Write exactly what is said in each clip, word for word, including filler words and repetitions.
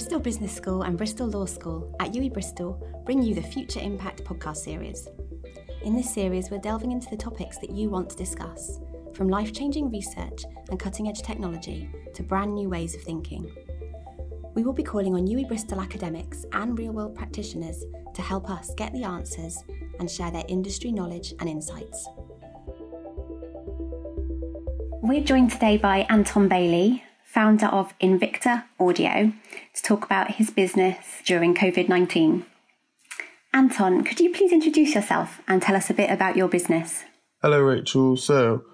Bristol Business School and Bristol Law School at U W E Bristol bring you the Future Impact podcast series. In this series, we're delving into the topics that you want to discuss, from life-changing research and cutting-edge technology to brand new ways of thinking. We will be calling on U W E Bristol academics and real-world practitioners to help us get the answers and share their industry knowledge and insights. We're joined today by Anton Bailey, founder of Invicta Audio, to talk about his business during covid nineteen. Anton, could you please introduce yourself and tell us a bit about your business? Hello, Rachel. So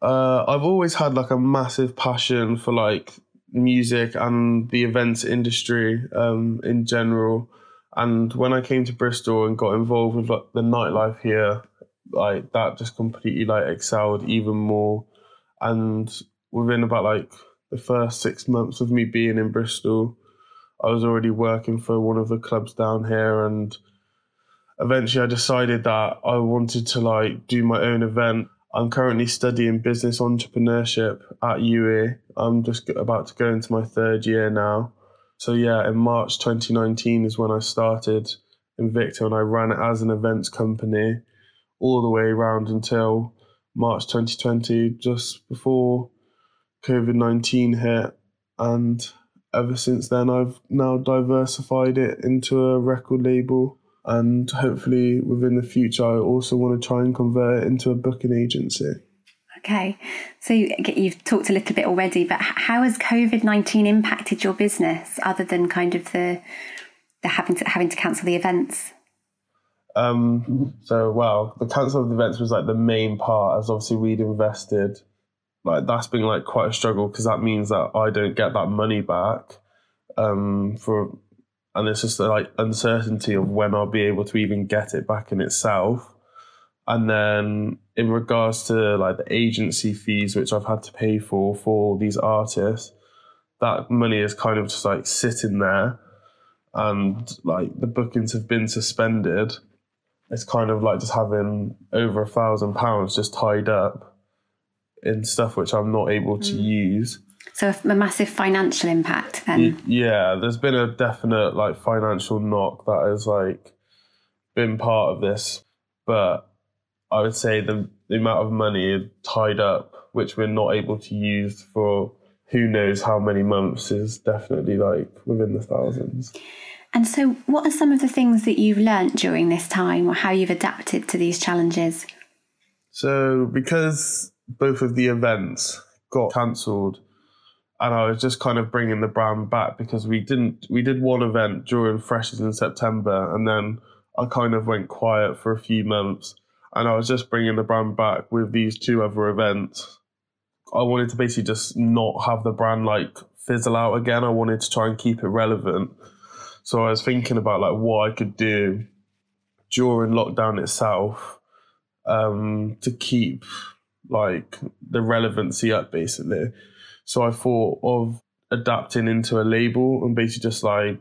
uh, I've always had like a massive passion for like music and the events industry um, in general. And when I came to Bristol and got involved with like the nightlife here, like that just completely like excelled even more. And within about like the first six months of me being in Bristol, I was already working for one of the clubs down here, and eventually I decided that I wanted to like do my own event. I'm currently studying business entrepreneurship at U W E. I'm just about to go into my third year now. So yeah, in March twenty nineteen is when I started Invicta, and I ran it as an events company all the way around until March twenty twenty, just before covid nineteen hit. And ever since then, I've now diversified it into a record label, and hopefully within the future I also want to try and convert it into a booking agency. Okay, so you've talked a little bit already, but how has covid nineteen impacted your business, other than kind of the, the having to having to cancel the events? Um, so, well, the cancel of the events was like the main part, as obviously we'd invested. Like that's been like quite a struggle, because that means that I don't get that money back. Um, for and it's just like uncertainty of when I'll be able to even get it back in itself. And then in regards to like the agency fees, which I've had to pay for for these artists, that money is kind of just like sitting there, and like the bookings have been suspended. It's kind of like just having over a thousand pounds just tied up in stuff which I'm not able to mm. use. So a massive financial impact then. Yeah, there's been a definite like financial knock that has like been part of this. But I would say the, the amount of money tied up, which we're not able to use for who knows how many months, is definitely like within the thousands. And so what are some of the things that you've learnt during this time, or how you've adapted to these challenges? So because both of the events got cancelled, and I was just kind of bringing the brand back, because we didn't, we did one event during Freshers in September, and then I kind of went quiet for a few months, and I was just bringing the brand back with these two other events. I wanted to basically just not have the brand like fizzle out again. I wanted to try and keep it relevant. So I was thinking about like what I could do during lockdown itself um, to keep like the relevancy up, basically. So I thought of adapting into a label and basically just like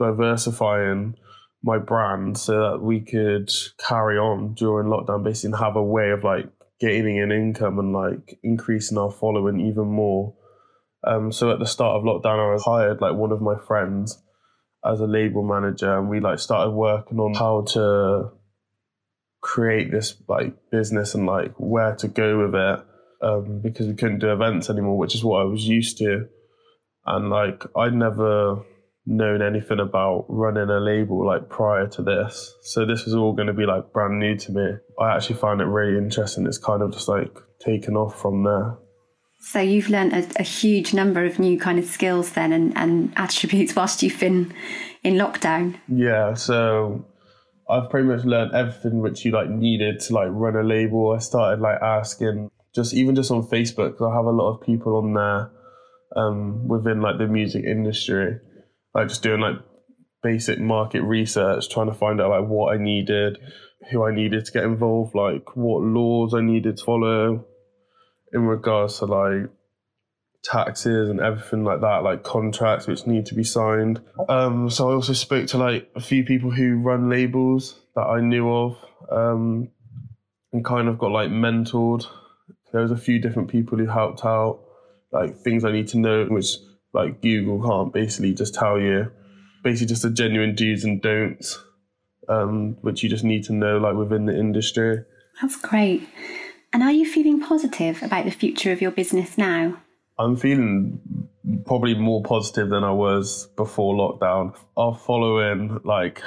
diversifying my brand so that we could carry on during lockdown, basically, and have a way of like gaining an income and like increasing our following even more. Um, so at the start of lockdown, I was hired like one of my friends as a label manager, and we like started working on how to create this like business and like where to go with it, um, because we couldn't do events anymore, which is what I was used to. And like I'd never known anything about running a label like prior to this, so this was all going to be like brand new to me. I actually found it really interesting. It's kind of just like taken off from there. So you've learned a, a huge number of new kind of skills then, and, and attributes whilst you've been in lockdown. Yeah, so I've pretty much learned everything which you like needed to like run a label. I started like asking, just even just on Facebook, because I have a lot of people on there um, within like the music industry, like just doing like basic market research, trying to find out like what I needed, who I needed to get involved, like what laws I needed to follow in regards to like taxes and everything like that, like contracts which need to be signed. Um, so I also spoke to like a few people who run labels that I knew of, um, and kind of got like mentored. There was a few different people who helped out, like things I need to know, which like Google can't basically just tell you, basically just the genuine do's and don'ts, um, which you just need to know like within the industry. That's great. And are you feeling positive about the future of your business now? I'm feeling probably more positive than I was before lockdown. Our following like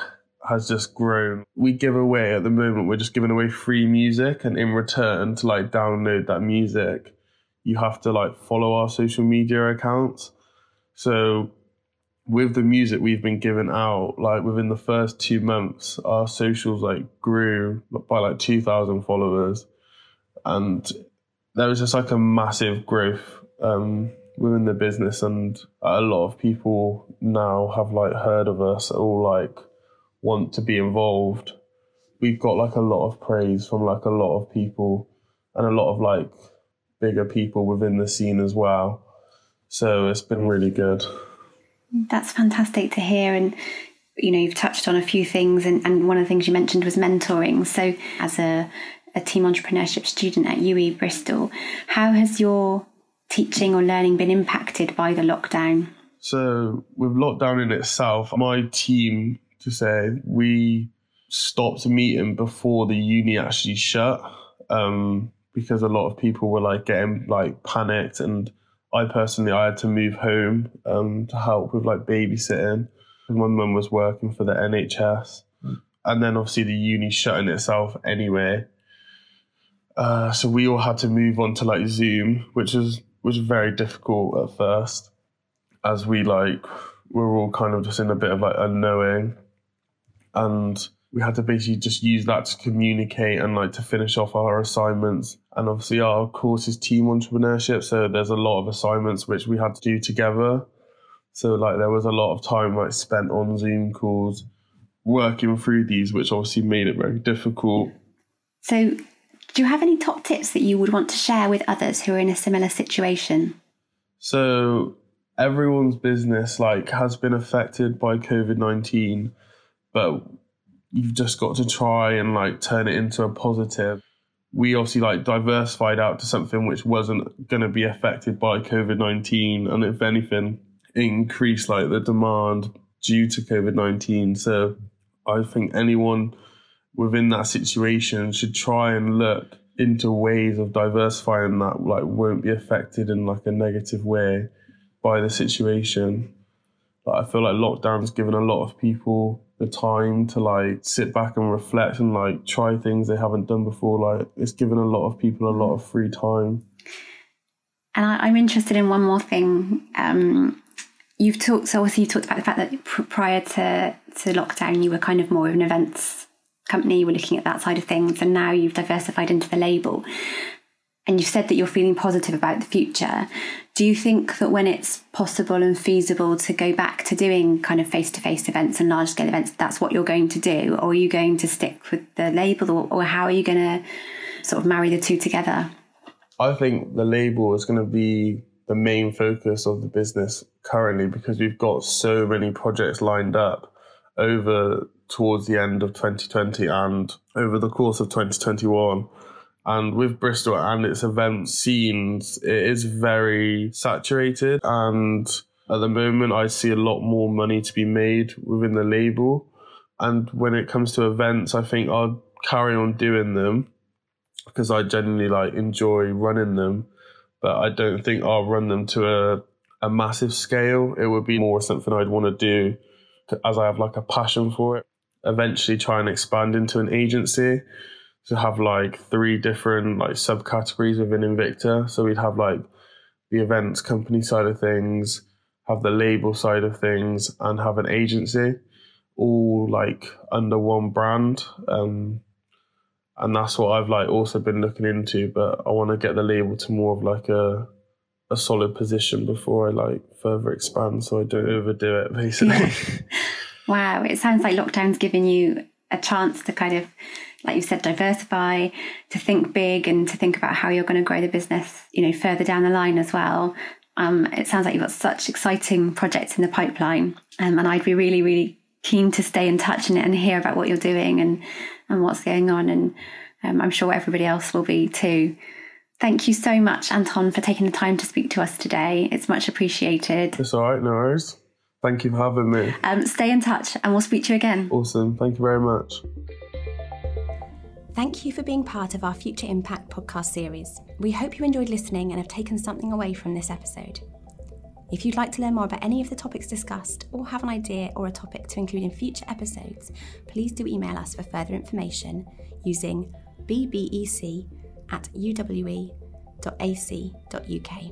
has just grown. We give away at the moment, we're just giving away free music, and in return to like download that music, you have to like follow our social media accounts. So with the music we've been giving out, like within the first two months, our socials like grew by like two thousand followers. And there was just like a massive growth um, within the business. And a lot of people now have like heard of us or like want to be involved. We've got like a lot of praise from like a lot of people and a lot of like bigger people within the scene as well. So it's been really good. That's fantastic to hear. And, you know, you've touched on a few things, and, and one of the things you mentioned was mentoring. So as a a team entrepreneurship student at U W E Bristol, how has your teaching or learning been impacted by the lockdown? So with lockdown in itself, my team, to say, we stopped meeting before the uni actually shut, um, because a lot of people were like getting like panicked, and I personally, I had to move home um, to help with like babysitting. My mum was working for the N H S, and then obviously the uni shutting itself anyway. Uh, so we all had to move on to like Zoom, which was was very difficult at first, as we like were all kind of just in a bit of like unknowing, and we had to basically just use that to communicate and like to finish off our assignments. And obviously our course is Team Entrepreneurship, so there's a lot of assignments which we had to do together. So like there was a lot of time like spent on Zoom calls working through these, which obviously made it very difficult. So do you have any top tips that you would want to share with others who are in a similar situation? So everyone's business like has been affected by COVID nineteen, but you've just got to try and like turn it into a positive. We obviously like diversified out to something which wasn't going to be affected by COVID nineteen, and if anything, increased like the demand due to COVID nineteen. So I think anyone within that situation should try and look into ways of diversifying that like won't be affected in like a negative way by the situation. But I feel like lockdown's given a lot of people the time to like sit back and reflect and like try things they haven't done before. Like it's given a lot of people a lot of free time. And I, I'm interested in one more thing. Um, you've talked, so obviously you talked about the fact that pr- prior to, to lockdown, you were kind of more of an events company, you were looking at that side of things, and now you've diversified into the label, and you've said that you're feeling positive about the future. Do you think that when it's possible and feasible to go back to doing kind of face-to-face events and large-scale events, that's what you're going to do, or are you going to stick with the label, or, or how are you going to sort of marry the two together? I think the label is going to be the main focus of the business currently, because we've got so many projects lined up over towards the end of twenty twenty and over the course of twenty twenty-one. And with Bristol and its event scenes, it is very saturated, and at the moment I see a lot more money to be made within the label. And when it comes to events, I think I'll carry on doing them because I genuinely like enjoy running them, but I don't think I'll run them to a, a massive scale. It would be more something I'd want to do as I have like a passion for it. Eventually try and expand into an agency to have like three different like subcategories within Invicta. So we'd have like the events company side of things, have the label side of things, and have an agency, all like under one brand. Um, and that's what I've like also been looking into, but I want to get the label to more of like a a solid position before I like further expand, so I don't overdo it basically. Yeah. Wow, it sounds like lockdown's given you a chance to kind of, like you said, diversify, to think big, and to think about how you're going to grow the business, you know, further down the line as well. Um, it sounds like you've got such exciting projects in the pipeline, um, and I'd be really, really keen to stay in touch and, and hear about what you're doing and, and what's going on, and um, I'm sure everybody else will be too. Thank you so much, Anton, for taking the time to speak to us today. It's much appreciated. It's all right, no worries. Thank you for having me. Um, stay in touch and we'll speak to you again. Awesome. Thank you very much. Thank you for being part of our Future Impact podcast series. We hope you enjoyed listening and have taken something away from this episode. If you'd like to learn more about any of the topics discussed or have an idea or a topic to include in future episodes, please do email us for further information using b b e c at u w e dot a c dot u k.